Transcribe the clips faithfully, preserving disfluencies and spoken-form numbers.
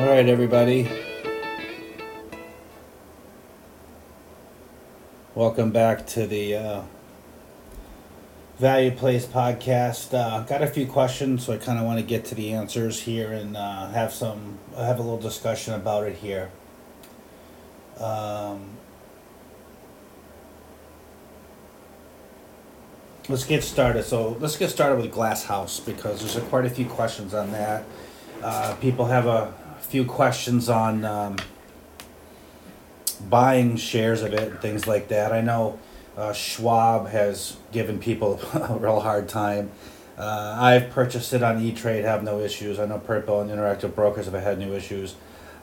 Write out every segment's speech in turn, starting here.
All right, everybody. Welcome back to the uh, Value Place podcast. Uh, got a few questions, so I kind of want to get to the answers here and uh, have some have a little discussion about it here. Um, let's get started. So let's get started with Glass House because there's a, quite a few questions on that. Uh, people have a few questions on um, buying shares of it and things like that. I know uh, Schwab has given people a real hard time. Uh, I've purchased it on E-Trade, have no issues. I know Purple and Interactive Brokers have had no issues.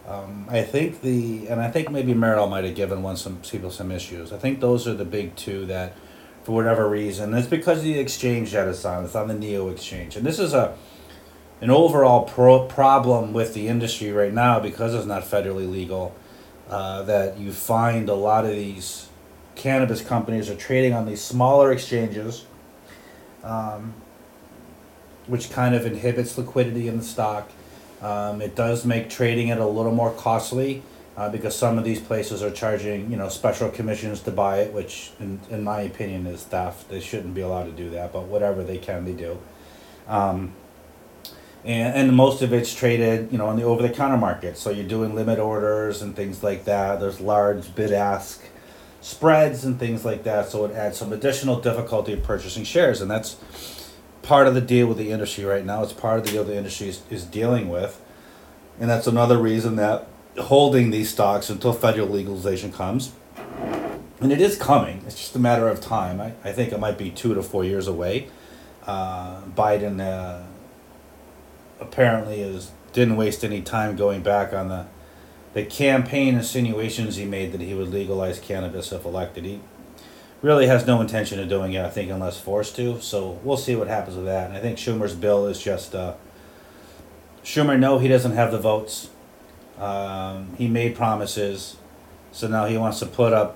Um, I think the, and I think maybe Merrill might have given one some people some issues. I think those are the big two that, for whatever reason, it's because of the exchange that it's on. It's on the Neo Exchange. And this is a an overall pro- problem with the industry right now because it's not federally legal, uh, that you find a lot of these cannabis companies are trading on these smaller exchanges, um, which kind of inhibits liquidity in the stock. Um, it does make trading it a little more costly uh, because some of these places are charging, you know, special commissions to buy it, which in, in my opinion is theft. They shouldn't be allowed to do that, but whatever they can, they do. Um, and and most of it's traded, you know, in the over-the-counter market. So you're doing limit orders and things like that. There's large bid-ask spreads and things like that. So it adds some additional difficulty of purchasing shares, and that's part of the deal with the industry right now. It's part of the deal the industry is, is dealing with, and that's another reason that holding these stocks until federal legalization comes, and it is coming. It's just a matter of time. I, I think it might be two to four years away. Uh, Biden uh, apparently is didn't waste any time going back on the the campaign insinuations he made that he would legalize cannabis if elected. He really has no intention of doing it, I think, unless forced to. So we'll see what happens with that. And I think Schumer's bill is just... Uh, Schumer, no, he doesn't have the votes. Um, he made promises. So now he wants to put up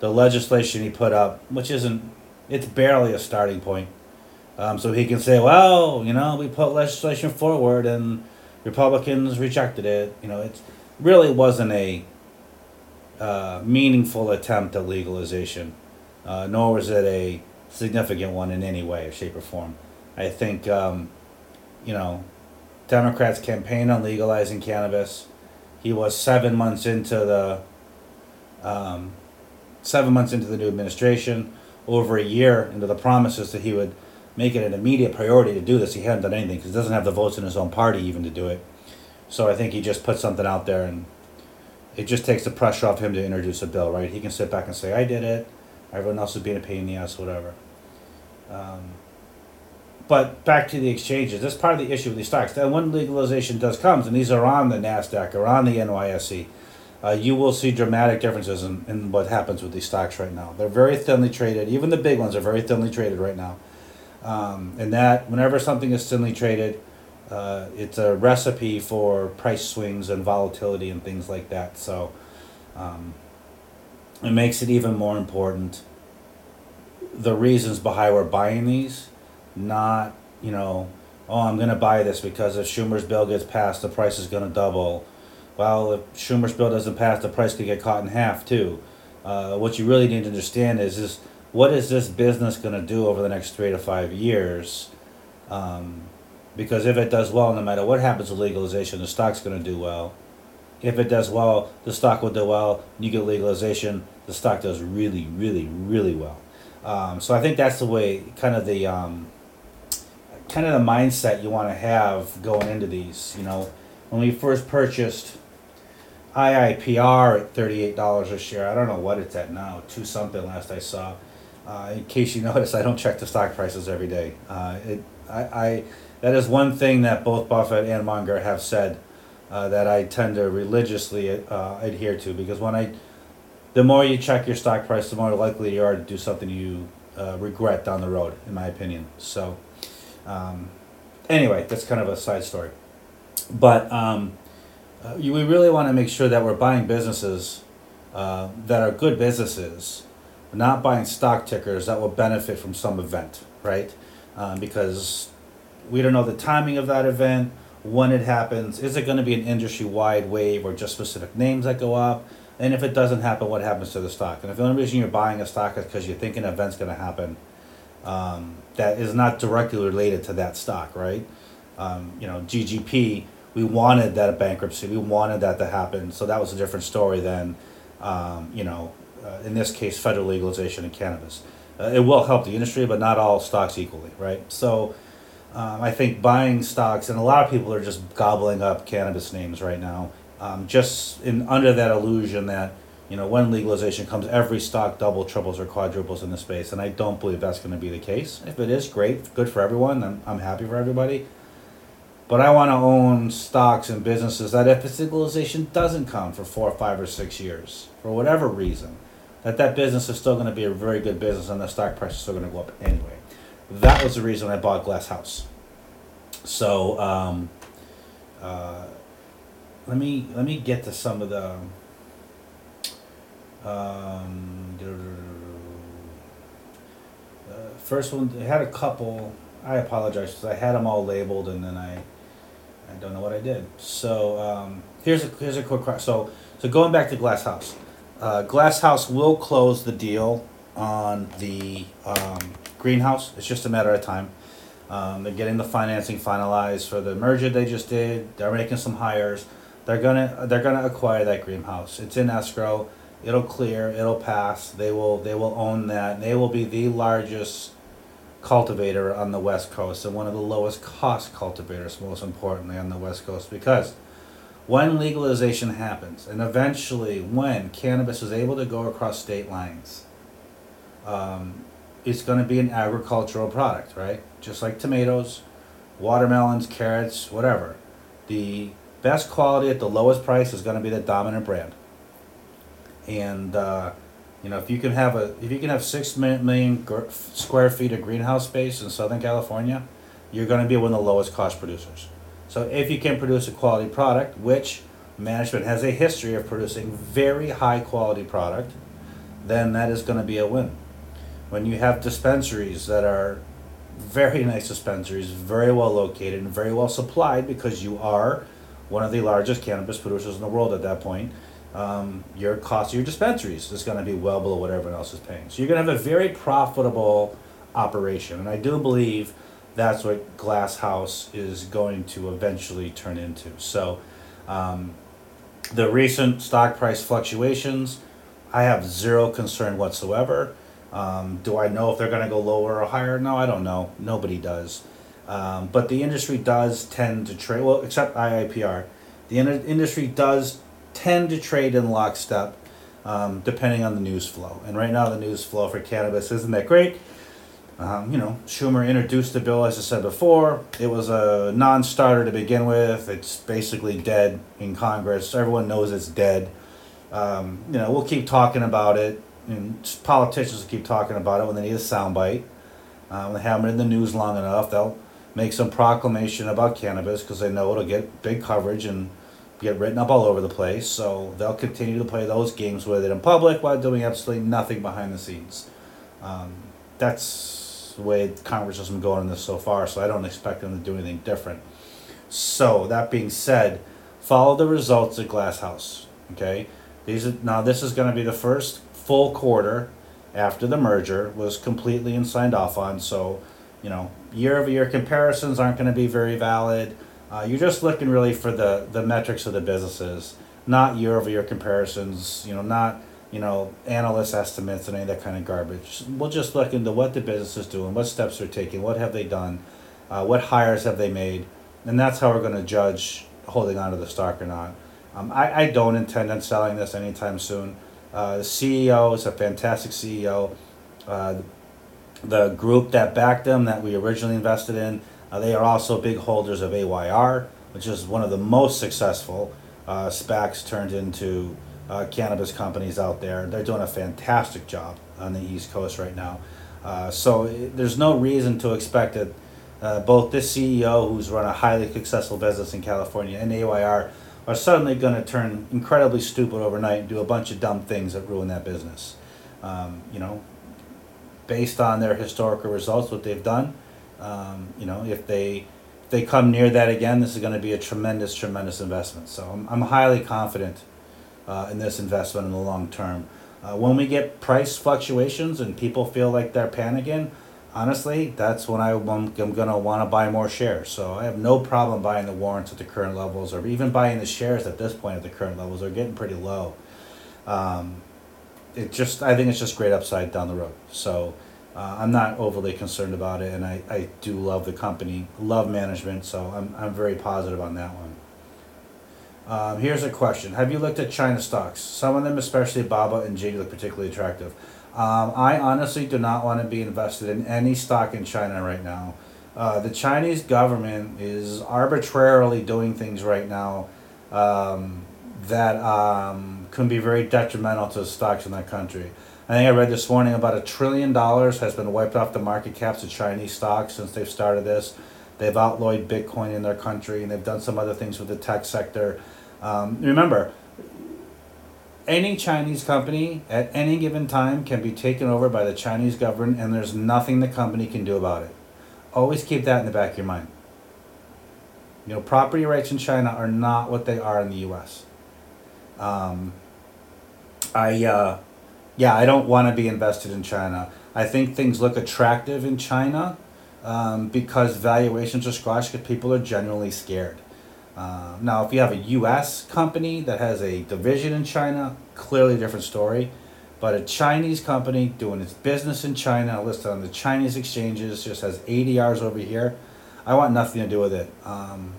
the legislation he put up, which isn't... It's barely a starting point. Um, so he can say, well, you know, we put legislation forward and Republicans rejected it. You know, it really wasn't a uh, meaningful attempt at legalization. Uh, nor was it a significant one in any way, shape, or form. I think, um, you know, Democrats campaigned on legalizing cannabis. He was seven months into the um, seven months into the new administration, over a year into the promises that he would make it an immediate priority to do this. He hadn't done anything because he doesn't have the votes in his own party even to do it. So I think he just put something out there, and it just takes the pressure off him to introduce a bill, right? He can sit back and say, I did it. Everyone else is being a pain in the ass, whatever. Um, but back to the exchanges. That's part of the issue with these stocks. That when legalization does come, and these are on the NASDAQ or on the N Y S E, uh, you will see dramatic differences in, in what happens with these stocks right now. They're very thinly traded. Even the big ones are very thinly traded right now. Um, and that whenever something is thinly traded, uh, it's a recipe for price swings and volatility and things like that. So... Um, It makes it even more important, the reasons behind we're buying these, not, you know, oh, I'm going to buy this because if Schumer's bill gets passed, the price is going to double. Well, if Schumer's bill doesn't pass, the price could get cut in half too. Uh, what you really need to understand is, is what is this business going to do over the next three to five years? Um, because if it does well, no matter what happens with legalization, the stock's going to do well. If it does well, the stock will do well. You get legalization, the stock does really, really, really well. Um, so I think that's the way, kind of the, um, kind of the mindset you want to have going into these. You know, when we first purchased I I P R at thirty-eight dollars a share, I don't know what it's at now, two something last I saw. Uh, in case you notice, I don't check the stock prices every day. Uh, it, I, I, that is one thing that both Buffett and Munger have said. Uh, that I tend to religiously uh, adhere to, because when I, the more you check your stock price, the more likely you are to do something you uh, regret down the road, in my opinion. So, um, anyway, that's kind of a side story. But um, uh, you, we really want to make sure that we're buying businesses uh, that are good businesses, not buying stock tickers that will benefit from some event, right? Um, because we don't know the timing of that event, when it happens. Is it going to be an industry-wide wave or just specific names that go up? And if it doesn't happen, what happens to the stock? And if the only reason you're buying a stock is because you're thinking an event's going to happen, um, that is not directly related to that stock, right? Um, you know, G G P, we wanted that bankruptcy. We wanted that to happen. So that was a different story than, um, you know, uh, in this case, federal legalization of cannabis. Uh, it will help the industry, but not all stocks equally, right? So um, I think buying stocks, and a lot of people are just gobbling up cannabis names right now, um, just in under that illusion that, you know, when legalization comes, every stock double, triples, or quadruples in the space. And I don't believe that's going to be the case. If it is, great, good for everyone. I'm, I'm happy for everybody. But I want to own stocks and businesses that if this legalization doesn't come for four, five, or six years, for whatever reason, that that business is still going to be a very good business and the stock price is still going to go up anyway. That was the reason I bought Glass House. So um, uh, let me let me get to some of the... Um, uh, first one, it had a couple... I apologize because I had them all labeled and then I... I don't know what I did. So um, here's a here's a quick so so going back to Glass House, uh, Glass House will close the deal on the um, greenhouse. It's just a matter of time. Um, they're getting the financing finalized for the merger they just did. They're making some hires. They're gonna they're gonna acquire that greenhouse. It's in escrow. It'll clear. It'll pass. They will they will own that. They will be the largest cultivator on the West Coast and one of the lowest cost cultivators, most importantly, on the West Coast, because when legalization happens and eventually when cannabis is able to go across state lines, um, it's going to be an agricultural product, right? Just like tomatoes, watermelons, carrots, whatever. The best quality at the lowest price is going to be the dominant brand. And uh you know, if you can have a if you can have six million square feet of greenhouse space in Southern California, you're going to be one of the lowest cost producers. So if you can produce a quality product, which management has a history of producing very high quality product, then that is going to be a win. When you have dispensaries that are very nice dispensaries, very well located and very well supplied, because you are one of the largest cannabis producers in the world at that point, Um, your cost of your dispensaries is going to be well below what everyone else is paying. So you're going to have a very profitable operation. And I do believe that's what Glass House is going to eventually turn into. So um, the recent stock price fluctuations, I have zero concern whatsoever. Um, do I know if they're going to go lower or higher? No, I don't know. Nobody does. Um, but the industry does tend to trade, well, except I I P R. The in- industry does tend to trade in lockstep, um, depending on the news flow. And right now the news flow for cannabis isn't that great. Um, you know, Schumer introduced the bill, as I said before. It was a non-starter to begin with. It's basically dead in Congress. Everyone knows it's dead. Um, you know, we'll keep talking about it, and politicians will keep talking about it when they need a soundbite. Um, they have it in the news long enough, they'll make some proclamation about cannabis because they know it'll get big coverage and get written up all over the place, so they'll continue to play those games with it in public while doing absolutely nothing behind the scenes. Um, that's the way Congress has been going on this so far, so I don't expect them to do anything different. So that being said, follow the results at Glass House. Okay, these are, now this is going to be the first full quarter after the merger was completely and signed off on, so you know, year over year comparisons aren't going to be very valid. Uh, you're just looking really for the, the metrics of the businesses, not year-over-year comparisons, you know, not, you know, analyst estimates and any of that kind of garbage. We'll just look into what the business is doing, what steps they're taking, what have they done, uh, what hires have they made, and that's how we're going to judge holding on to the stock or not. Um, I, I don't intend on selling this anytime soon. Uh, the C E O is a fantastic C E O. Uh, the group that backed them that we originally invested in, Uh, they are also big holders of A Y R, which is one of the most successful uh, SPACs turned into uh, cannabis companies out there. They're doing a fantastic job on the East Coast right now. Uh, so it, there's no reason to expect that uh, both this C E O, who's run a highly successful business in California, and A Y R are suddenly going to turn incredibly stupid overnight and do a bunch of dumb things that ruin that business. Um, you know, based on their historical results, what they've done, Um, you know, if they they come near that again, this is going to be a tremendous, tremendous investment. So I'm, I'm highly confident uh, in this investment in the long term. Uh, when we get price fluctuations and people feel like they're panicking, honestly, that's when I, I'm going to want to buy more shares. So I have no problem buying the warrants at the current levels, or even buying the shares at this point at the current levels. They're getting pretty low. Um, it just, I think it's just great upside down the road. So uh, I'm not overly concerned about it, and I, I do love the company, love management, so I'm, I'm very positive on that one. Um, here's a question. Have you looked at China stocks? Some of them, especially B A B A and J D, look particularly attractive. Um, I honestly do not want to be invested in any stock in China right now. Uh, the Chinese government is arbitrarily doing things right now um, that um, can be very detrimental to stocks in that country. I think I read this morning about a trillion dollars has been wiped off the market caps of Chinese stocks since they've started this. They've outlawed Bitcoin in their country, and they've done some other things with the tech sector. Um, remember, any Chinese company at any given time can be taken over by the Chinese government, and there's nothing the company can do about it. Always keep that in the back of your mind. You know, property rights in China are not what they are in the U S. Um, I, uh, yeah, I don't want to be invested in China. I think things look attractive in China. Um, because valuations are squashed because people are generally scared. Uh, now, if you have a U S company that has a division in China, clearly a different story. But a Chinese company doing its business in China, listed on the Chinese exchanges, just has A D Rs over here, I want nothing to do with it. Um,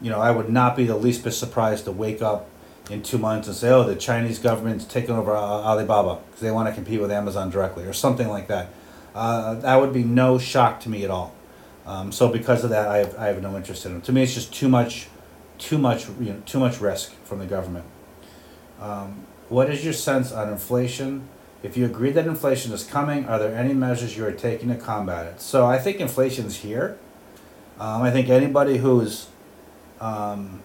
you know, I would not be the least bit surprised to wake up in two months and say, oh, the Chinese government's taking over uh, Alibaba because they want to compete with Amazon directly or something like that. Uh, that would be no shock to me at all. Um, so because of that, I have, I have no interest in them. To me, it's just too much, too much, you know, too much risk from the government. Um, what is your sense on inflation? If you agree that inflation is coming, are there any measures you are taking to combat it? So I think inflation's here. Um, I think anybody who's, um,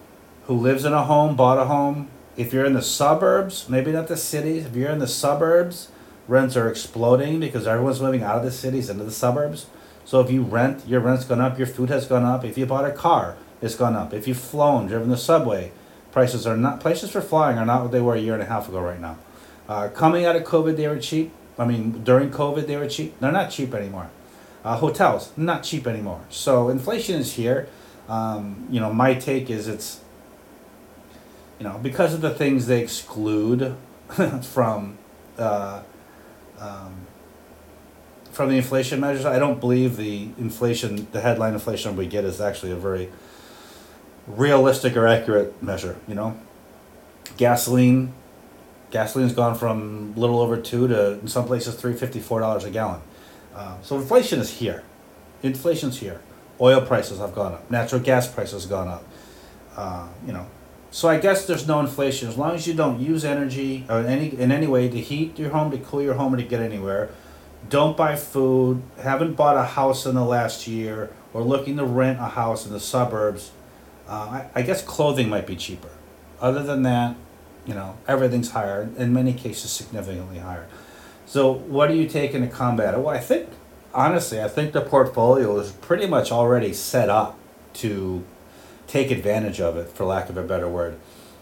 who lives in a home, bought a home, if you're in the suburbs, maybe not the cities, if you're in the suburbs, rents are exploding because everyone's moving out of the cities into the suburbs. So if you rent, your rent's gone up, your food has gone up. If you bought a car, it's gone up. If you've flown, driven the subway, prices are not, prices for flying are not what they were a year and a half ago right now. Uh, coming out of COVID, they were cheap. I mean, during COVID, they were cheap. They're not cheap anymore. Uh, hotels, not cheap anymore. So inflation is here. Um, you know, my take is it's, you know, because of the things they exclude from, uh, Um, from the inflation measures, I don't believe the inflation, the headline inflation we get is actually a very realistic or accurate measure. You know, gasoline, gasoline's gone from a little over two to in some places three fifty four dollars a gallon. Uh, so inflation is here. Inflation's here. Oil prices have gone up. Natural gas prices have gone up. Uh, you know. So I guess there's no inflation. As long as you don't use energy or any in any way to heat your home, to cool your home, or to get anywhere, don't buy food, haven't bought a house in the last year, or looking to rent a house in the suburbs, uh, I, I guess clothing might be cheaper. Other than that, you know, everything's higher, in many cases significantly higher. So what are you taking to combat it? Well, I think, honestly, I think the portfolio is pretty much already set up to take advantage of it, for lack of a better word.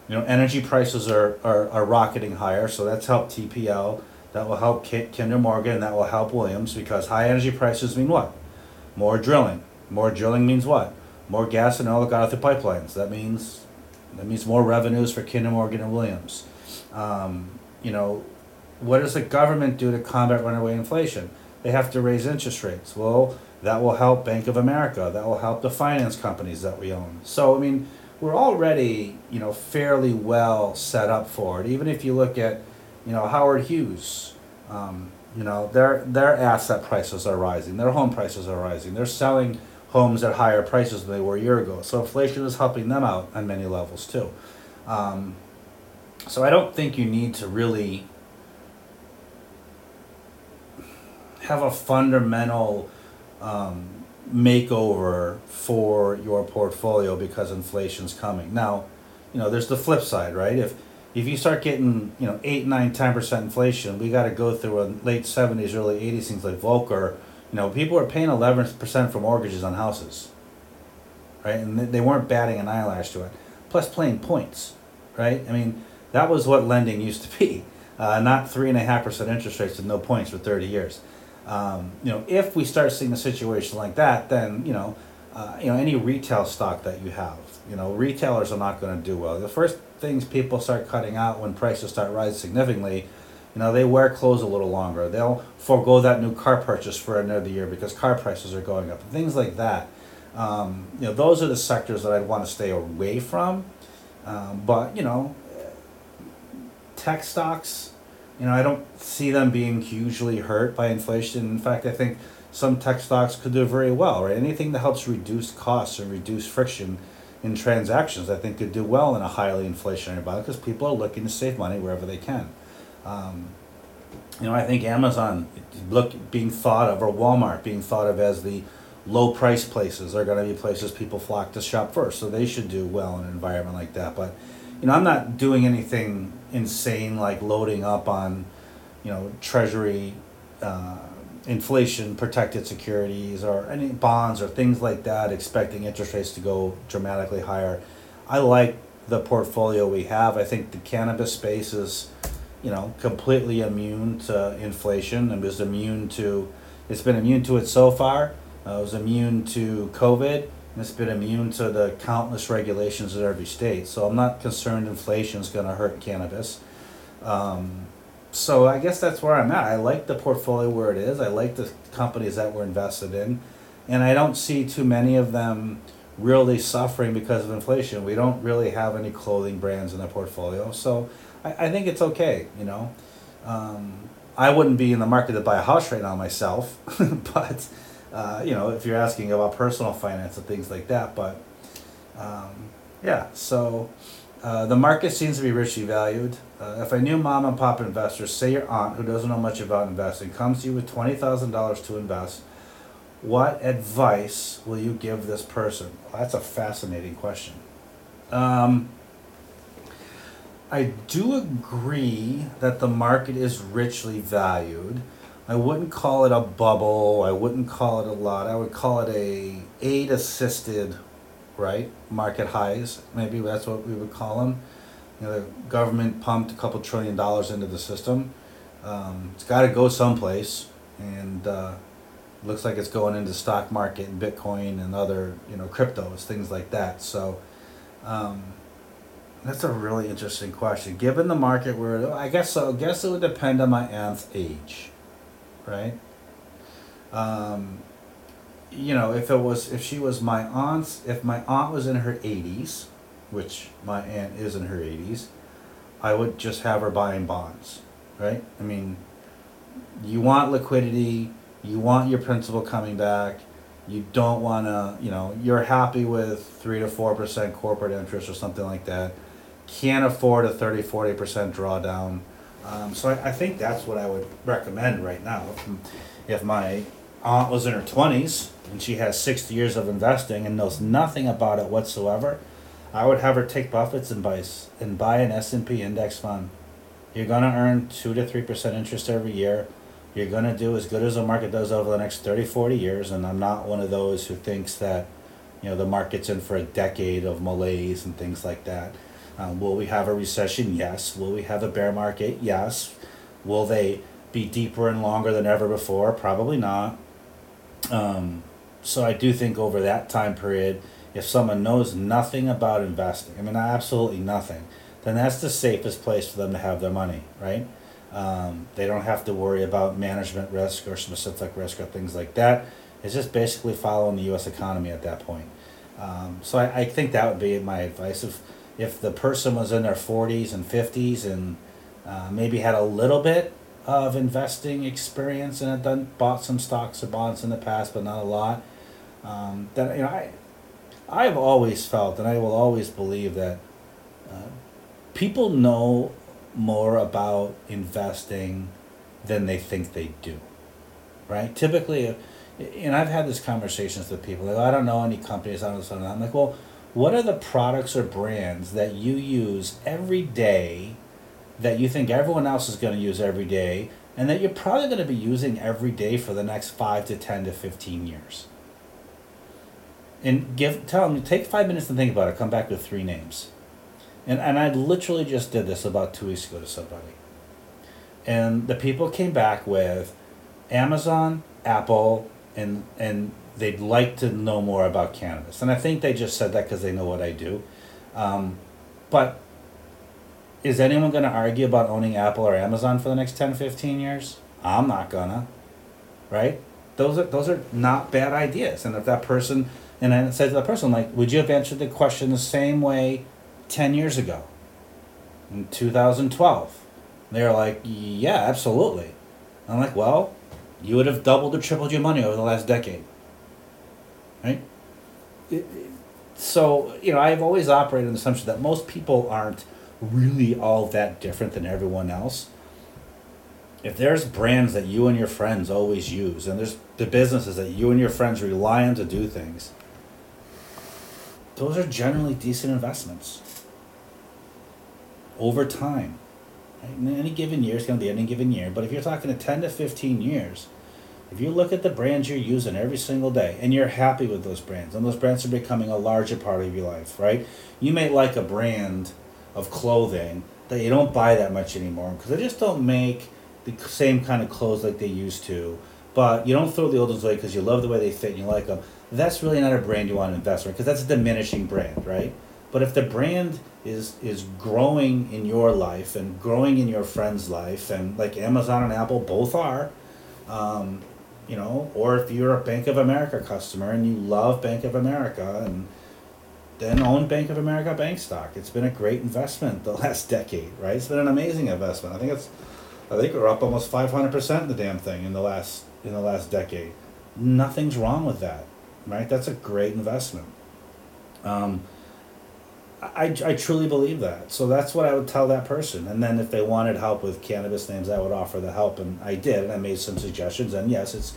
You know, energy prices are, are, are rocketing higher, so that's helped T P L, that will help Kinder Morgan, and that will help Williams, because high energy prices mean what? More drilling. More drilling means what? More gas and oil got out through pipelines. That means that means more revenues for Kinder Morgan and Williams. Um, you know, what does the government do to combat runaway inflation? They have to raise interest rates. Well, that will help Bank of America. That will help the finance companies that we own. So, I mean, we're already, you know, fairly well set up for it. Even if you look at, you know, Howard Hughes, um, you know, their their asset prices are rising. Their home prices are rising. They're selling homes at higher prices than they were a year ago. So inflation is helping them out on many levels, too. Um, so I don't think you need to really have a fundamental Um, makeover for your portfolio because inflation's coming. Now, you know, there's the flip side, right? If if you start getting, you know, eight, nine, ten percent inflation, we got to go through a late seventies, early eighties, things like Volcker. You know, people are paying eleven percent for mortgages on houses. right? And they weren't batting an eyelash to it. Plus playing points, right? I mean, that was what lending used to be, uh, not three and a half percent interest rates with no points for thirty years. Um, you know, if we start seeing a situation like that, then you know, uh, you know, any retail stock that you have, you know, retailers are not going to do well. The first things people start cutting out when prices start rising significantly, you know, they wear clothes a little longer. They'll forego that new car purchase for another year because car prices are going up and things like that. Um, you know, those are the sectors that I'd want to stay away from. Um, but, you know, tech stocks, you know, I don't see them being hugely hurt by inflation. In fact, I think some tech stocks could do very well, right? Anything that helps reduce costs and reduce friction in transactions, I think could do well in a highly inflationary environment because people are looking to save money wherever they can. Um, you know, I think Amazon look being thought of, or Walmart being thought of as the low price places, are going to be places people flock to shop first. So they should do well in an environment like that. But, you know, I'm not doing anything insane like loading up on, you know, treasury, uh, inflation protected securities or any bonds or things like that, expecting interest rates to go dramatically higher. I like the portfolio we have. I think the cannabis space is, you know, completely immune to inflation and was immune to, it's been immune to it so far. Uh, it was immune to COVID, and it's been immune to the countless regulations in every state. So I'm not concerned inflation is going to hurt cannabis. Um, so I guess that's where I'm at. I like the portfolio where it is. I like the companies that we're invested in. And I don't see too many of them really suffering because of inflation. We don't really have any clothing brands in the portfolio. So I, I think it's okay, you know. Um, I wouldn't be in the market to buy a house right now myself, but... Uh, you know, if you're asking about personal finance and things like that. But, um, yeah, so uh, the market seems to be richly valued. Uh, if a new mom and pop investor, say your aunt who doesn't know much about investing, comes to you with twenty thousand dollars to invest, what advice will you give this person? Well, that's a fascinating question. Um, I do agree that the market is richly valued. I wouldn't call it a bubble. I wouldn't call it a lot. I would call it a aid-assisted, right, market highs. Maybe that's what we would call them. You know, the government pumped a couple trillion dollars into the system. Um, it's got to go someplace, and uh, looks like it's going into the stock market and Bitcoin and other, you know, cryptos, things like that. So, um, that's a really interesting question. Given the market where, I guess so. I guess it would depend on my aunt's age. Right, um, you know, if it was, if she was my aunt's, if my aunt was in her eighties, which my aunt is in her eighties, I would just have her buying bonds, right? I mean, you want liquidity, you want your principal coming back, you don't want to, you know, you're happy with three to four percent corporate interest or something like that, can't afford a thirty, forty percent drawdown. Um, so I, I think that's what I would recommend right now. If, if my aunt was in her twenties and she has sixty years of investing and knows nothing about it whatsoever, I would have her take Buffett's advice and buy an S and P index fund. You're going to earn two to three percent interest every year. You're going to do as good as the market does over the next thirty, forty years. And I'm not one of those who thinks that, you know, the market's in for a decade of malaise and things like that. Um, will we have a recession? Yes. Will we have a bear market? Yes. Will they be deeper and longer than ever before? Probably not. Um, so I do think over that time period, if someone knows nothing about investing, I mean, absolutely nothing, then that's the safest place for them to have their money, right? Um, they don't have to worry about management risk or specific risk or things like that. It's just basically following the U S economy at that point. Um, so I, I think that would be my advice. If, If the person was in their forties and fifties and uh, maybe had a little bit of investing experience and had done bought some stocks or bonds in the past, but not a lot, um, then you know I, I've always felt and I will always believe that uh, people know more about investing than they think they do, right? Typically, and I've had these conversations with people. Like, I don't know any companies. I don't know. I'm like, well. What are the products or brands that you use every day that you think everyone else is going to use every day and that you're probably going to be using every day for the next five to ten to fifteen years? and give tell them, take five minutes and think about it. Come back with three names. And and I literally just did this about two weeks ago to somebody. And the people came back with Amazon, Apple, and and they'd like to know more about cannabis. And I think they just said that because they know what I do. Um, but is anyone going to argue about owning Apple or Amazon for the next ten, fifteen years? I'm not going to. Right? Those are those are not bad ideas. And if that person, and I said to that person, like, would you have answered the question the same way ten years ago in two thousand twelve? They're like, yeah, absolutely. I'm like, well, you would have doubled or tripled your money over the last decade. Right? So, you know, I've always operated on the assumption that most people aren't really all that different than everyone else. If there's brands that you and your friends always use, and there's the businesses that you and your friends rely on to do things, those are generally decent investments. Over time. Right? In any given year, it's going to be any given year. But if you're talking to ten to fifteen years, if you look at the brands you're using every single day and you're happy with those brands, and those brands are becoming a larger part of your life, right? You may like a brand of clothing that you don't buy that much anymore because they just don't make the same kind of clothes like they used to. But you don't throw the old ones away because you love the way they fit and you like them. That's really not a brand you want to invest in because that's a diminishing brand, right? But if the brand is is growing in your life and growing in your friend's life, and like Amazon and Apple both are, um, you know, or if you're a Bank of America customer and you love Bank of America, and then own Bank of America bank stock. It's been a great investment the last decade, right? It's been an amazing investment. I think it's, I think we're up almost five hundred percent in the damn thing in the last in the last decade. Nothing's wrong with that, right? That's a great investment. Um, I, I truly believe that. So that's what I would tell that person. And then if they wanted help with cannabis names, I would offer the help. And I did. And I made some suggestions. And yes, it's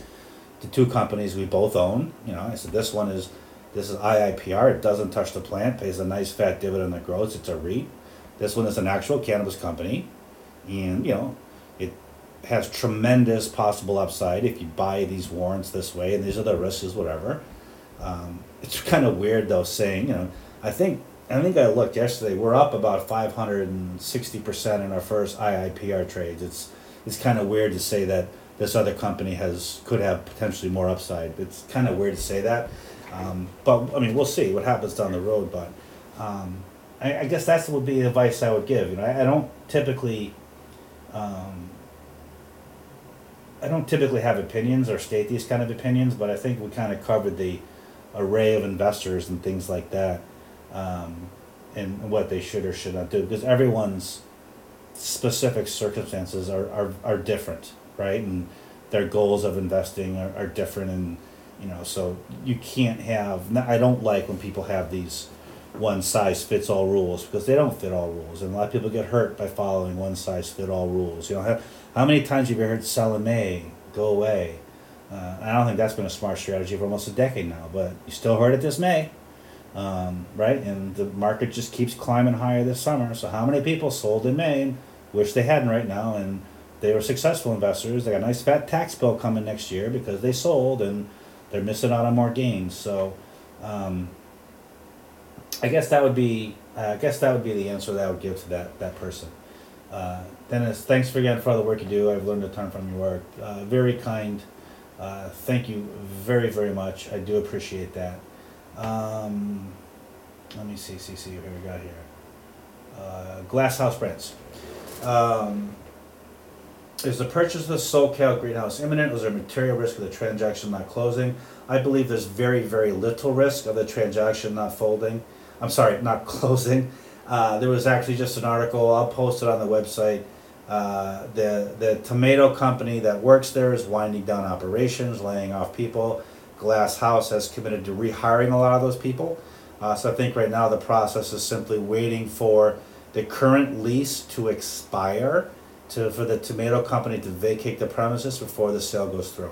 the two companies we both own. You know, I said this one is, this is I I P R. It doesn't touch the plant, pays a nice fat dividend that grows. It's a REIT. This one is an actual cannabis company. And, you know, it has tremendous possible upside if you buy these warrants this way. And these are the risks, whatever. Um, it's kind of weird, though, saying, you know, I think... I think I looked yesterday. We're up about five hundred and sixty percent in our first I I P R trades. It's it's kind of weird to say that this other company has could have potentially more upside. It's kind of weird to say that, um, but I mean we'll see what happens down the road. But um, I, I guess that's would be the advice I would give. You know, I, I don't typically, um, I don't typically have opinions or state these kind of opinions, but I think we kind of covered the array of investors and things like that. Um, and what they should or should not do, because everyone's specific circumstances are, are, are different, right? And their goals of investing are, are different, and you know, so you can't have. I don't like when people have these one size fits all rules because they don't fit all rules, and a lot of people get hurt by following one size fit all rules. You know, how, how many times have you heard Salome go away? Uh, I don't think that's been a smart strategy for almost a decade now, but you still heard it this May. Um, right, and the market just keeps climbing higher this summer. So how many people sold in May and wish they hadn't right now, and they were successful investors. They got a nice fat tax bill coming next year because they sold, and they're missing out on more gains. So um, I guess that would be uh, I guess that would be the answer that I would give to that that person. Uh, Dennis, thanks for again for all the work you do. I've learned a ton from your work. Uh, very kind. Uh, thank you very very much. I do appreciate that. Um, let me see, see, see what we got here. Uh, Glass House Brands. Um, is the purchase of the SoCal greenhouse imminent? Was there material risk of the transaction not closing? I believe there's very, very little risk of the transaction not folding. I'm sorry, not closing. Uh, there was actually just an article. I'll post it on the website. Uh, the, the tomato company that works there is winding down operations, laying off people. Glass House has committed to rehiring a lot of those people. Uh, so I think right now the process is simply waiting for the current lease to expire to for the tomato company to vacate the premises before the sale goes through.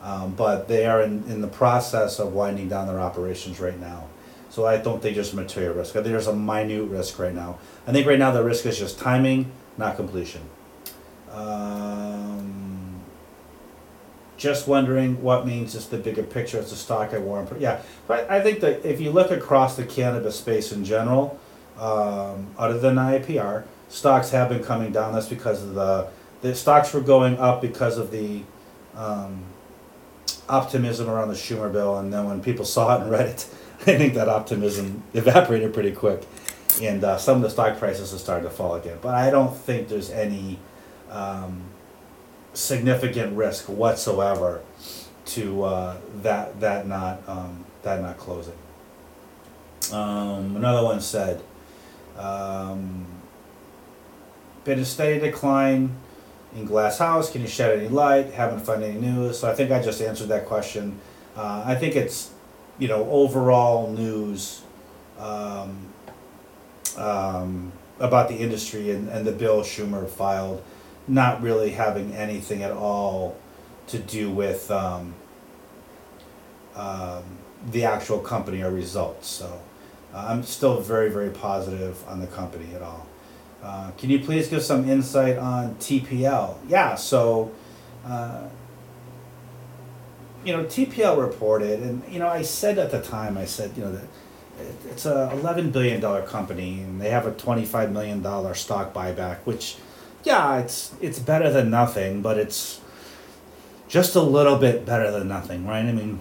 Um, but they are in, in the process of winding down their operations right now. So I don't think there's material risk. I think there's a minute risk right now. I think right now the risk is just timing, not completion. Um, just wondering what means is the bigger picture. It's a stock I want to put. Yeah, but I think that if you look across the cannabis space in general, um, other than I I P R, stocks have been coming down. That's because of the the stocks were going up because of the um, optimism around the Schumer bill, and then when people saw it and read it, I think that optimism evaporated pretty quick, and uh, some of the stock prices have started to fall again. But I don't think there's any um, significant risk whatsoever to uh, that that not um, that not closing. Um, another one said, um, been a steady decline in Glass House. Can you shed any light? Haven't found any news. So I think I just answered that question. Uh, I think it's, you know, overall news um, um, about the industry and, and the bill Schumer filed, not really having anything at all to do with um, um, the actual company or results. So uh, I'm still very, very positive on the company at all. Uh, can you please give some insight on T P L? Yeah, so, uh, you know, T P L reported, and, you know, I said at the time, I said, you know, that it's a eleven billion dollars company, and they have a twenty-five million dollars stock buyback, which, yeah, it's it's better than nothing, but it's just a little bit better than nothing, right? I mean,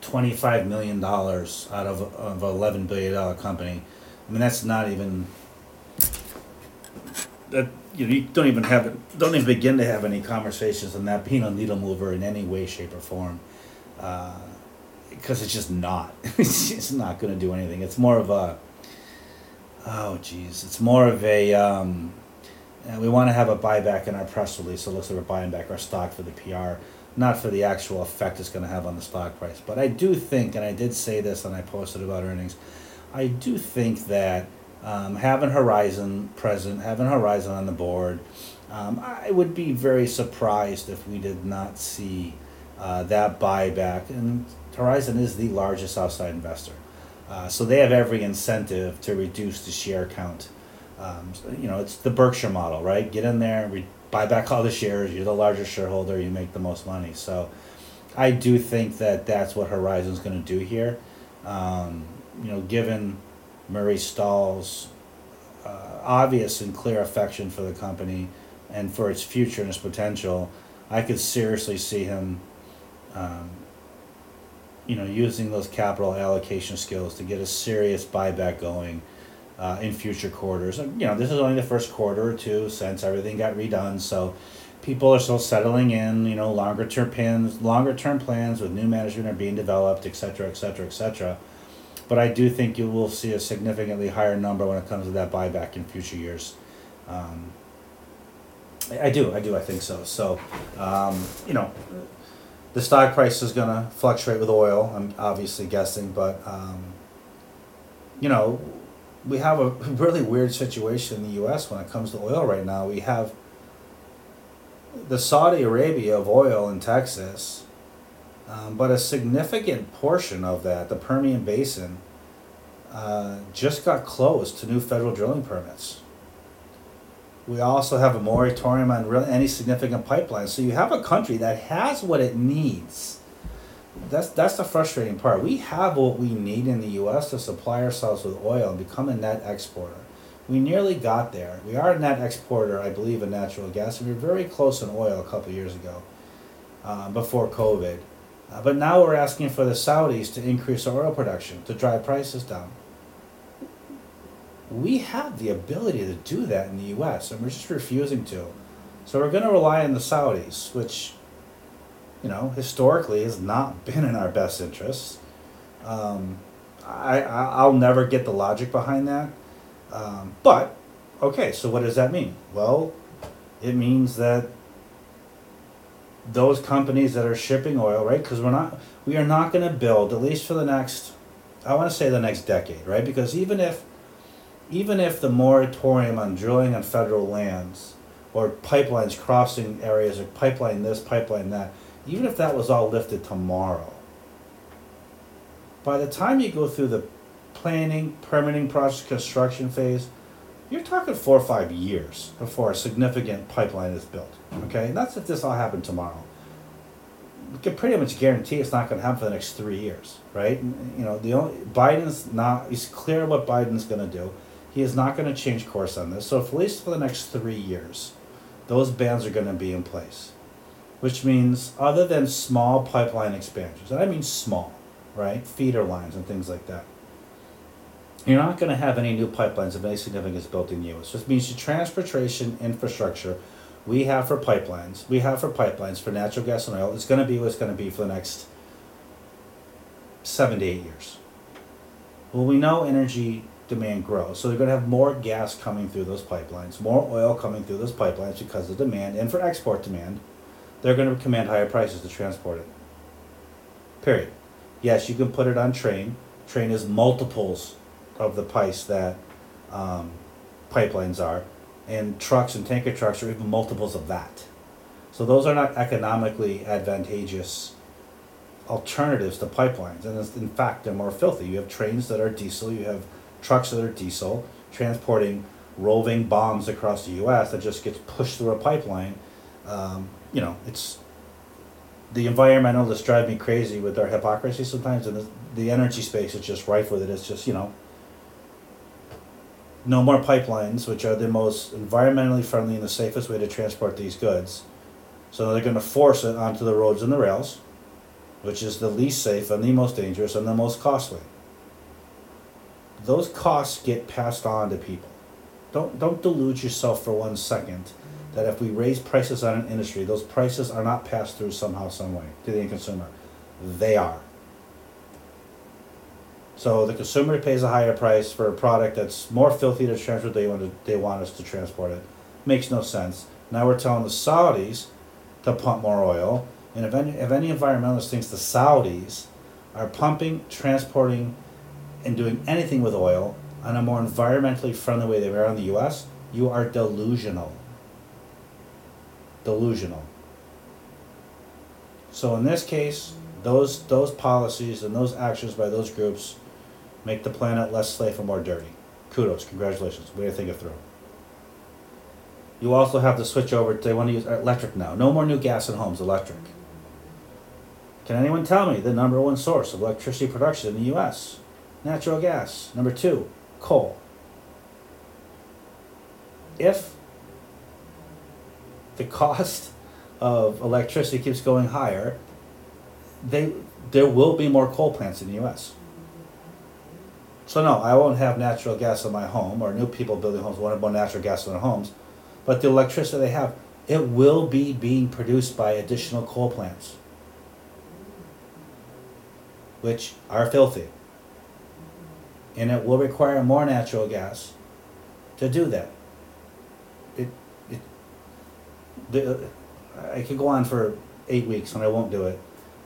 twenty-five million dollars out of, of an eleven billion dollars company. I mean, that's not even... That, you know, you don't even have don't even begin to have any conversations on that being a needle mover in any way, shape, or form, uh, because it's just not. It's just not going to do anything. It's more of a oh geez, it's more of a um, we want to have a buyback in our press release, so it looks like we're buying back our stock for the P R, not for the actual effect it's going to have on the stock price. But I do think, and I did say this, and I posted about earnings, I do think that. Um, having Horizon present, having Horizon on the board, um, I would be very surprised if we did not see uh, that buyback. And Horizon is the largest outside investor, uh, so they have every incentive to reduce the share count. Um, so, you know, it's the Berkshire model, right? Get in there, re- buy back all the shares. You're the largest shareholder. You make the most money. So, I do think that that's what Horizon's going to do here. Um, you know, given Murray Stahl's uh, obvious and clear affection for the company and for its future and its potential, I could seriously see him um, you know, using those capital allocation skills to get a serious buyback going uh, in future quarters. And, you know, this is only the first quarter or two since everything got redone, so people are still settling in. You know, longer term plans, longer term plans with new management are being developed, et cetera, et cetera, et cetera. But I do think you will see a significantly higher number when it comes to that buyback in future years. Um, I do, I do, I think so. So, um, you know, the stock price is going to fluctuate with oil, I'm obviously guessing. But, um, you know, we have a really weird situation in the U S when it comes to oil right now. We have the Saudi Arabia of oil in Texas. Um, but a significant portion of that, the Permian Basin, uh, just got closed to new federal drilling permits. We also have a moratorium on re- any significant pipeline. So you have a country that has what it needs. That's that's the frustrating part. We have what we need in the U S to supply ourselves with oil and become a net exporter. We nearly got there. We are a net exporter, I believe, in natural gas. We were very close in oil a couple of years ago, uh, before COVID. Uh, but now we're asking for the Saudis to increase our oil production, to drive prices down. We have the ability to do that in the U S, and we're just refusing to. So we're going to rely on the Saudis, which, you know, historically has not been in our best interests. Um, I, I, I'll never get the logic behind that. Um, but, okay, so what does that mean? Well, it means that those companies that are shipping oil, right? Because we're not, we are not going to build, at least for the next, I want to say the next decade, right? Because even if, even if the moratorium on drilling on federal lands or pipelines crossing areas or pipeline this, pipeline that, even if that was all lifted tomorrow, by the time you go through the planning, permitting process, construction phase, you're talking four or five years before a significant pipeline is built, okay? And that's if this all happened tomorrow. can pretty much guarantee it's not going to happen for the next three years, right? You know, the only Biden's not. He's clear what Biden's going to do. He is not going to change course on this. So at least for the next three years, those bans are going to be in place, which means other than small pipeline expansions, and I mean small, right, feeder lines and things like that, you're not going to have any new pipelines of any significance built in the U S. This means the transportation infrastructure we have for pipelines, we have for pipelines for natural gas and oil, is going to be what it's going to be for the next seven to eight years. Well, we know energy demand grows, so they're going to have more gas coming through those pipelines, more oil coming through those pipelines because of demand, and for export demand, they're going to command higher prices to transport it. Period. Yes, you can put it on train. Train is multiples of the price that um, pipelines are, and trucks and tanker trucks are even multiples of that. So those are not economically advantageous alternatives to pipelines, and in fact, they're more filthy. You have trains that are diesel, you have trucks that are diesel, transporting roving bombs across the U S that just gets pushed through a pipeline. Um, you know, it's the environmentalists drive me crazy with their hypocrisy sometimes, and the, the energy space is just rife with it. It's just, you know, no more pipelines, which are the most environmentally friendly and the safest way to transport these goods. So they're going to force it onto the roads and the rails, which is the least safe and the most dangerous and the most costly. Those costs get passed on to people. Don't don't delude yourself for one second that if we raise prices on an industry, those prices are not passed through somehow, some way to the end consumer. They are. So the consumer pays a higher price for a product that's more filthy to transport than they want, to, they want us to transport it. Makes no sense. Now we're telling the Saudis to pump more oil, and if any, if any environmentalist thinks the Saudis are pumping, transporting, and doing anything with oil on a more environmentally friendly way than we are in the U S, you are delusional. Delusional. So in this case, those those policies and those actions by those groups make the planet less safe and more dirty. Kudos, congratulations, way to think it through. You also have to switch over, they want to use electric now. No more new gas in homes, electric. Can anyone tell me the number one source of electricity production in the U S? Natural gas. Number two, coal. If the cost of electricity keeps going higher, they there will be more coal plants in the U S. So no, I won't have natural gas in my home, or new people building homes won't have more natural gas in their homes, but the electricity they have, it will be being produced by additional coal plants, which are filthy. And it will require more natural gas to do that. It, it, the, I could go on for eight weeks, and I won't do it,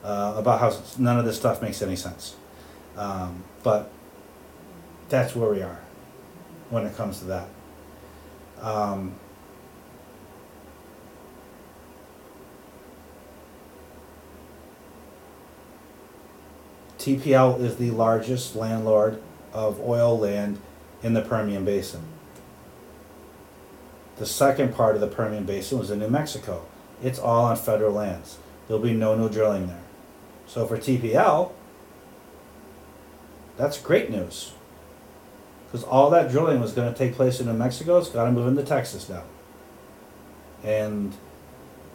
uh, about how none of this stuff makes any sense. Um, but that's where we are when it comes to that. Um, T P L is the largest landlord of oil land in the Permian Basin. The second part of the Permian Basin was in New Mexico. It's all on federal lands. There'll be no new drilling there. So for T P L, that's great news, because all that drilling was going to take place in New Mexico. It's got to move into Texas now. And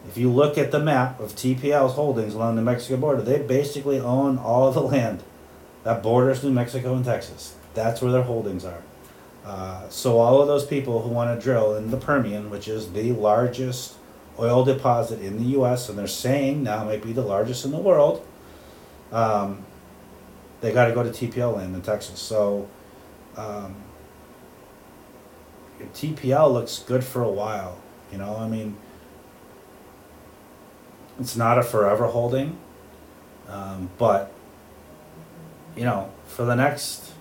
if you look at the map of T P L's holdings along the Mexico border, they basically own all the land that borders New Mexico and Texas. That's where their holdings are. Uh, so all of those people who want to drill in the Permian, which is the largest oil deposit in the U S, and they're saying now might be the largest in the world, um, they got to go to T P L land in Texas. So um, T P L looks good for a while. You know, I mean, it's not a forever holding, um, but you know, for the next,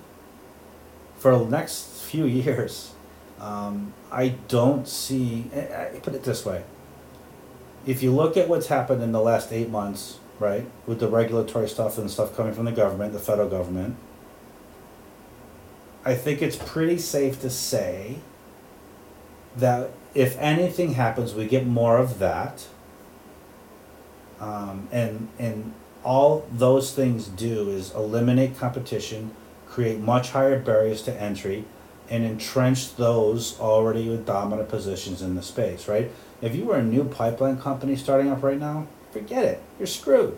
for the next few years, um, I don't see, I, I put it this way. If you look at what's happened in the last eight months, right, with the regulatory stuff and stuff coming from the government, the federal government, I think it's pretty safe to say that if anything happens, we get more of that. Um, and and all those things do is eliminate competition, create much higher barriers to entry, and entrench those already with dominant positions in the space, right? If you were a new pipeline company starting up right now, forget it. You're screwed,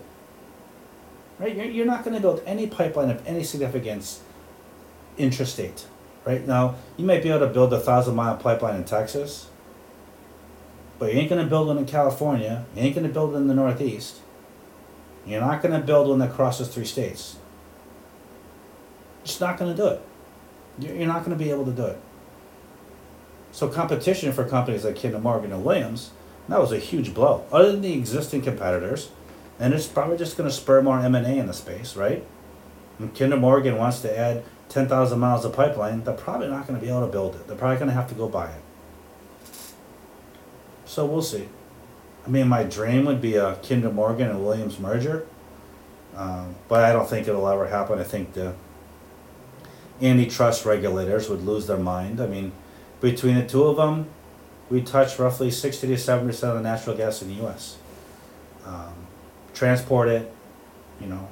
right? You're, you're not going to build any pipeline of any significance intrastate, right? Now, you might be able to build a thousand-mile pipeline in Texas, but you ain't going to build one in California. You ain't going to build it in the Northeast. You're not going to build one that crosses three states. Just not going to do it. You're not going to be able to do it. So competition for companies like Kinder Morgan and Williams, that was a huge blow. Other than the existing competitors, and it's probably just going to spur more M and A in the space, right? When Kinder Morgan wants to add ten thousand miles of pipeline, they're probably not going to be able to build it. They're probably going to have to go buy it. So we'll see. I mean, my dream would be a Kinder Morgan and Williams merger, um, but I don't think it'll ever happen. I think the antitrust regulators would lose their mind. I mean, between the two of them, we touch roughly sixty to seventy percent of the natural gas in the U S Um, transport it, you know,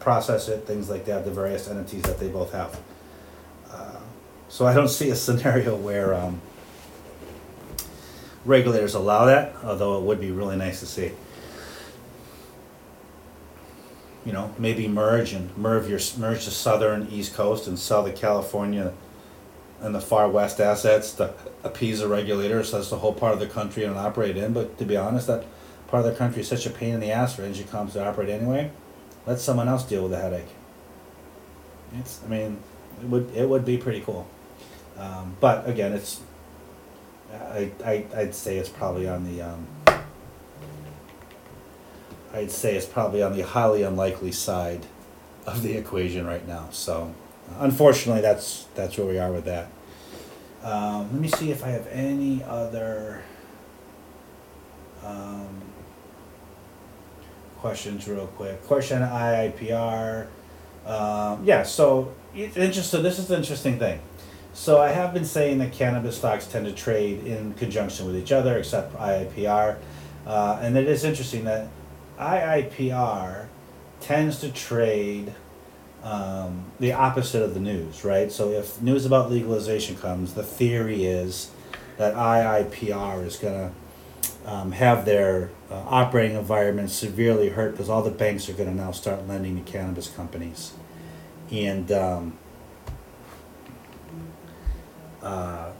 process it, things like that, the various entities that they both have. Uh, so I don't see a scenario where um, regulators allow that, although it would be really nice to see. You know, maybe merge and merge your merge the southern East Coast and sell the California and the far west assets to appease the regulators. So that's the whole part of the country and operate in. But to be honest, that part of the country is such a pain in the ass for energy comps to operate anyway. Let someone else deal with the headache. It's I mean, it would it would be pretty cool, um, but again, it's I I I'd say it's probably on the. Um, I'd say it's probably on the highly unlikely side of the equation right now. So, unfortunately, that's that's where we are with that. Um, let me see if I have any other um, questions real quick. Question on I I P R. Um, yeah, so, it's so this is an interesting thing. So, I have been saying that cannabis stocks tend to trade in conjunction with each other, except for I I P R. Uh, and it is interesting that I I P R tends to trade um, the opposite of the news, right? So if news about legalization comes, the theory is that I I P R is going to um, have their uh, operating environment severely hurt because all the banks are going to now start lending to cannabis companies. And um, uh,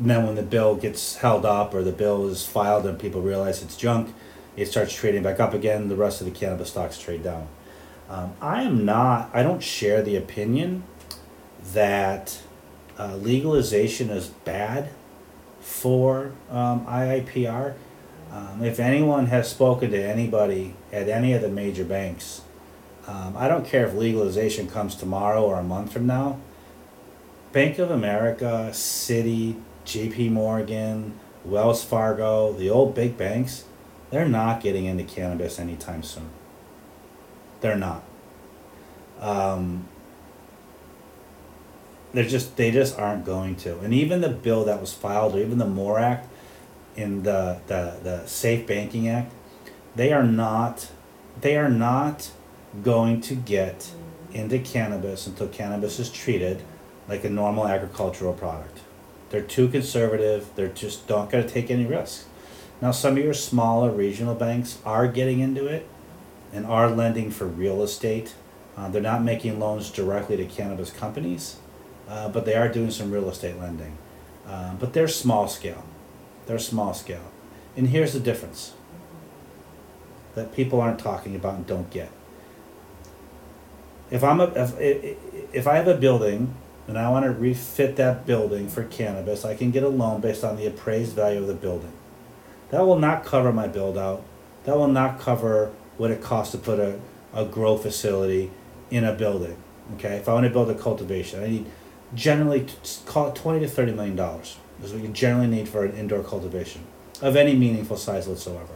then when the bill gets held up or the bill is filed and people realize it's junk, it starts trading back up again. The rest of the cannabis stocks trade down. Um, I am not, I don't share the opinion that uh, legalization is bad for um, I I P R. Um, if anyone has spoken to anybody at any of the major banks, um, I don't care if legalization comes tomorrow or a month from now. Bank of America, Citi, J P Morgan, Wells Fargo, the old big banks, they're not getting into cannabis anytime soon. They're not. Um, they're just they just aren't going to. And even the bill that was filed, or even the Moore Act, in the the, the Safe Banking Act, they are not they are not going to get into cannabis until cannabis is treated like a normal agricultural product. They're too conservative. They're just not going to take any risks. Now, some of your smaller regional banks are getting into it and are lending for real estate. Uh, they're not making loans directly to cannabis companies, uh, but they are doing some real estate lending. Uh, but they're small scale. They're small scale. And here's the difference that people aren't talking about and don't get. If I'm a, if, if I have a building and I want to refit that building for cannabis, I can get a loan based on the appraised value of the building. That will not cover my build out. That will not cover what it costs to put a, a grow facility in a building. Okay, if I want to build a cultivation, I need generally call it twenty to thirty million dollars. That's what you generally need for an indoor cultivation of any meaningful size whatsoever.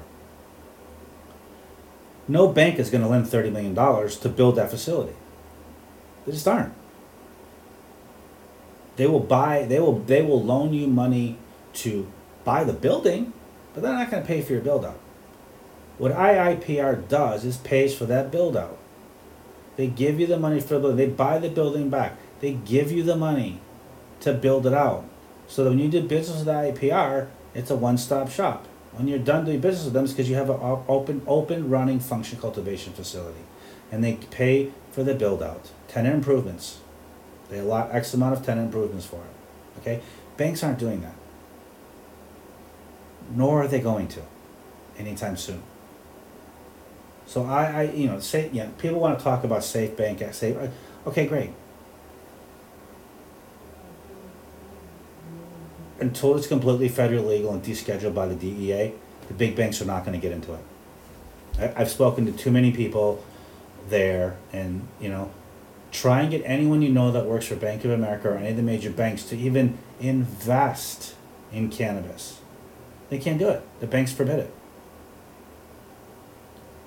No bank is going to lend thirty million dollars to build that facility. They just aren't. They will buy, they will, they will loan you money to buy the building, but they're not going to pay for your build-out. What I I P R does is pays for that build out. They give you the money for the building. They buy the building back. They give you the money to build it out. So that when you do business with I I P R, it's a one-stop shop. When you're done doing business with them, it's because you have an open, open running function cultivation facility. And they pay for the build out. Tenant improvements. They allot X amount of tenant improvements for it. Okay? Banks aren't doing that. Nor are they going to anytime soon. So I, I you know, say, yeah, people want to talk about safe bank, safe, okay, great. Until it's completely federally legal and descheduled by the D E A, the big banks are not going to get into it. I, I've spoken to too many people there, and, you know, try and get anyone you know that works for Bank of America or any of the major banks to even invest in cannabis. They can't do it. The banks forbid it.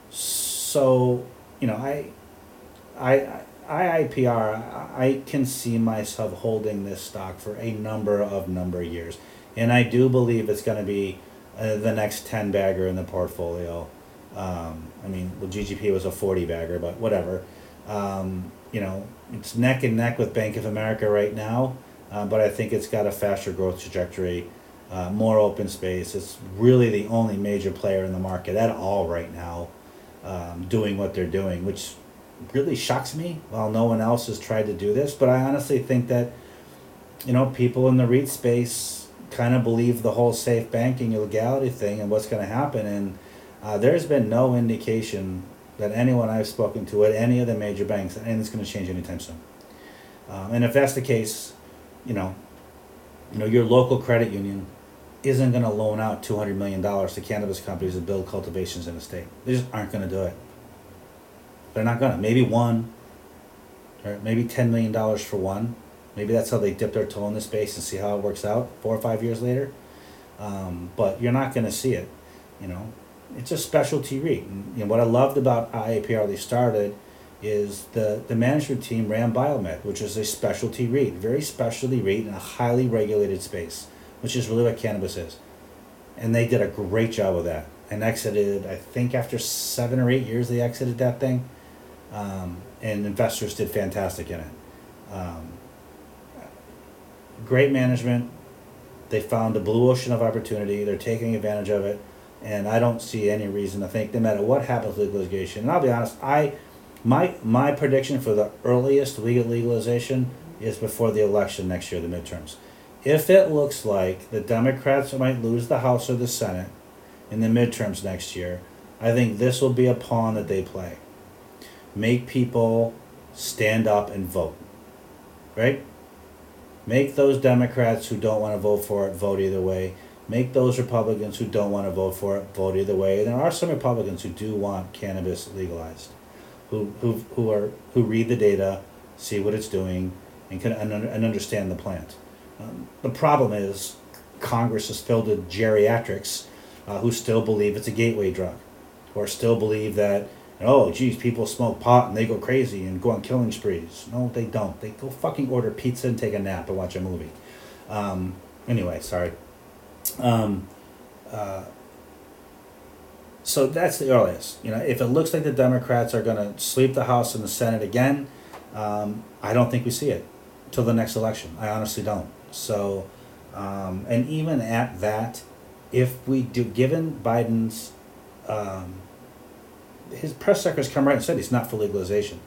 So, you know, I, I, I I P R, I can see myself holding this stock for a number of number of years. And I do believe it's going to be uh, the next ten bagger in the portfolio. Um, I mean, well, G G P was a forty bagger, but whatever. Um, you know, it's neck and neck with Bank of America right now. Uh, but I think it's got a faster growth trajectory, uh, more open space. It's really the only major player in the market at all right now. Um, doing what they're doing, which really shocks me while no one else has tried to do this. But I honestly think that, you know, people in the REIT space kind of believe the whole safe banking illegality thing and what's going to happen. And uh, there's been no indication that anyone I've spoken to at any of the major banks that anything's going to change anytime soon. Um, and if that's the case, you know, you know, your local credit union isn't going to loan out two hundred million dollars to cannabis companies to build cultivations in the state. They just aren't going to do it. They're not going to. Maybe one, or maybe ten million dollars for one. Maybe that's how they dip their toe in the space and see how it works out four or five years later. Um, but you're not going to see it. You know, it's a specialty REIT. And, you know, what I loved about I A P R they started is the, the management team ran Biomed, which is a specialty REIT, very specialty REIT in a highly regulated space, which is really what cannabis is. And they did a great job with that and exited, I think after seven or eight years they exited that thing. Um, and investors did fantastic in it. Um, great management. They found a blue ocean of opportunity. They're taking advantage of it. And I don't see any reason to think, no matter what happens with legalization, and I'll be honest, I, my, my prediction for the earliest legalization is before the election next year, the midterms. If it looks like the Democrats might lose the House or the Senate in the midterms next year, I think this will be a pawn that they play. Make people stand up and vote, right? Make those Democrats who don't want to vote for it vote either way. Make those Republicans who don't want to vote for it vote either way. And there are some Republicans who do want cannabis legalized, who who who are who read the data, see what it's doing, and can and, and understand the plant. Um, the problem is Congress is filled with geriatrics uh, who still believe it's a gateway drug, or still believe that, oh, geez, people smoke pot and they go crazy and go on killing sprees. No, they don't. They go fucking order pizza and take a nap and watch a movie. Um, anyway, sorry. Um, uh, so that's the earliest. You know, if it looks like the Democrats are going to sweep the House and the Senate again, um, I don't think we see it till the next election. I honestly don't. So, um, and even at that, if we do, given Biden's, um, his press secretary's come right and said he's not for legalization.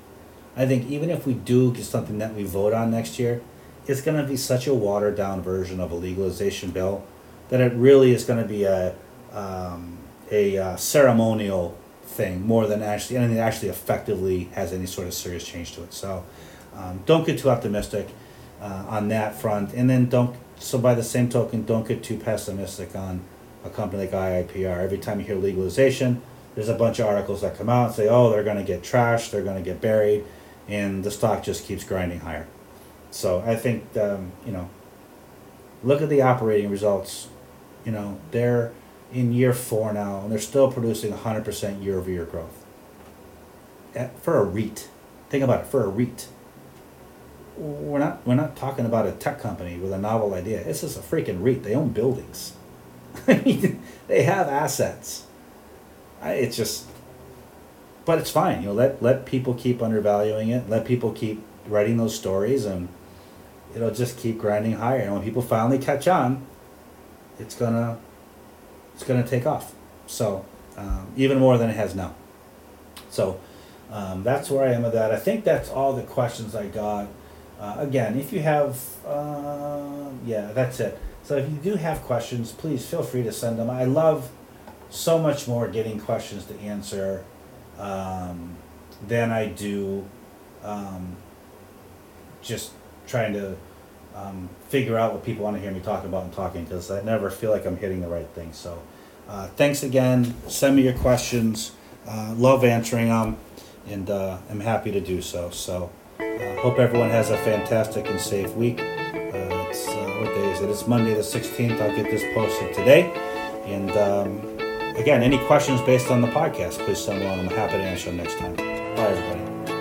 I think even if we do get something that we vote on next year, it's going to be such a watered down version of a legalization bill that it really is going to be a, um, a uh, ceremonial thing more than actually anything that actually effectively has any sort of serious change to it. So, um, don't get too optimistic. Uh, on that front, and then don't, so by the same token, don't get too pessimistic on a company like I I P R. Every time you hear legalization, there's a bunch of articles that come out and say, oh, they're going to get trashed, they're going to get buried, and the stock just keeps grinding higher. So I think, um, you know, look at the operating results. You know, they're in year four now, and they're still producing one hundred percent year-over-year growth. At, for a REIT. Think about it, for a REIT. We're not we're not talking about a tech company with a novel idea. This is a freaking REIT. They own buildings. They have assets. I, it's just, but it's fine. You know, let let people keep undervaluing it. Let people keep writing those stories, and it'll just keep grinding higher. And when people finally catch on, it's gonna it's gonna take off. So um, even more than it has now. So um, that's where I am with that. I think that's all the questions I got. Uh, again, if you have, uh, yeah, that's it. So if you do have questions, please feel free to send them. I love so much more getting questions to answer um, than I do um, just trying to um, figure out what people want to hear me talk about and talking, because I never feel like I'm hitting the right thing. So uh, thanks again. Send me your questions. Uh, love answering them, and uh, I'm happy to do so. So. Uh, hope everyone has a fantastic and safe week. Uh, it's, uh, what day is it? It's Monday the sixteenth. I'll get this posted today. And um, again, any questions based on the podcast, please send me on. I'm happy to answer them next time. Bye, everybody.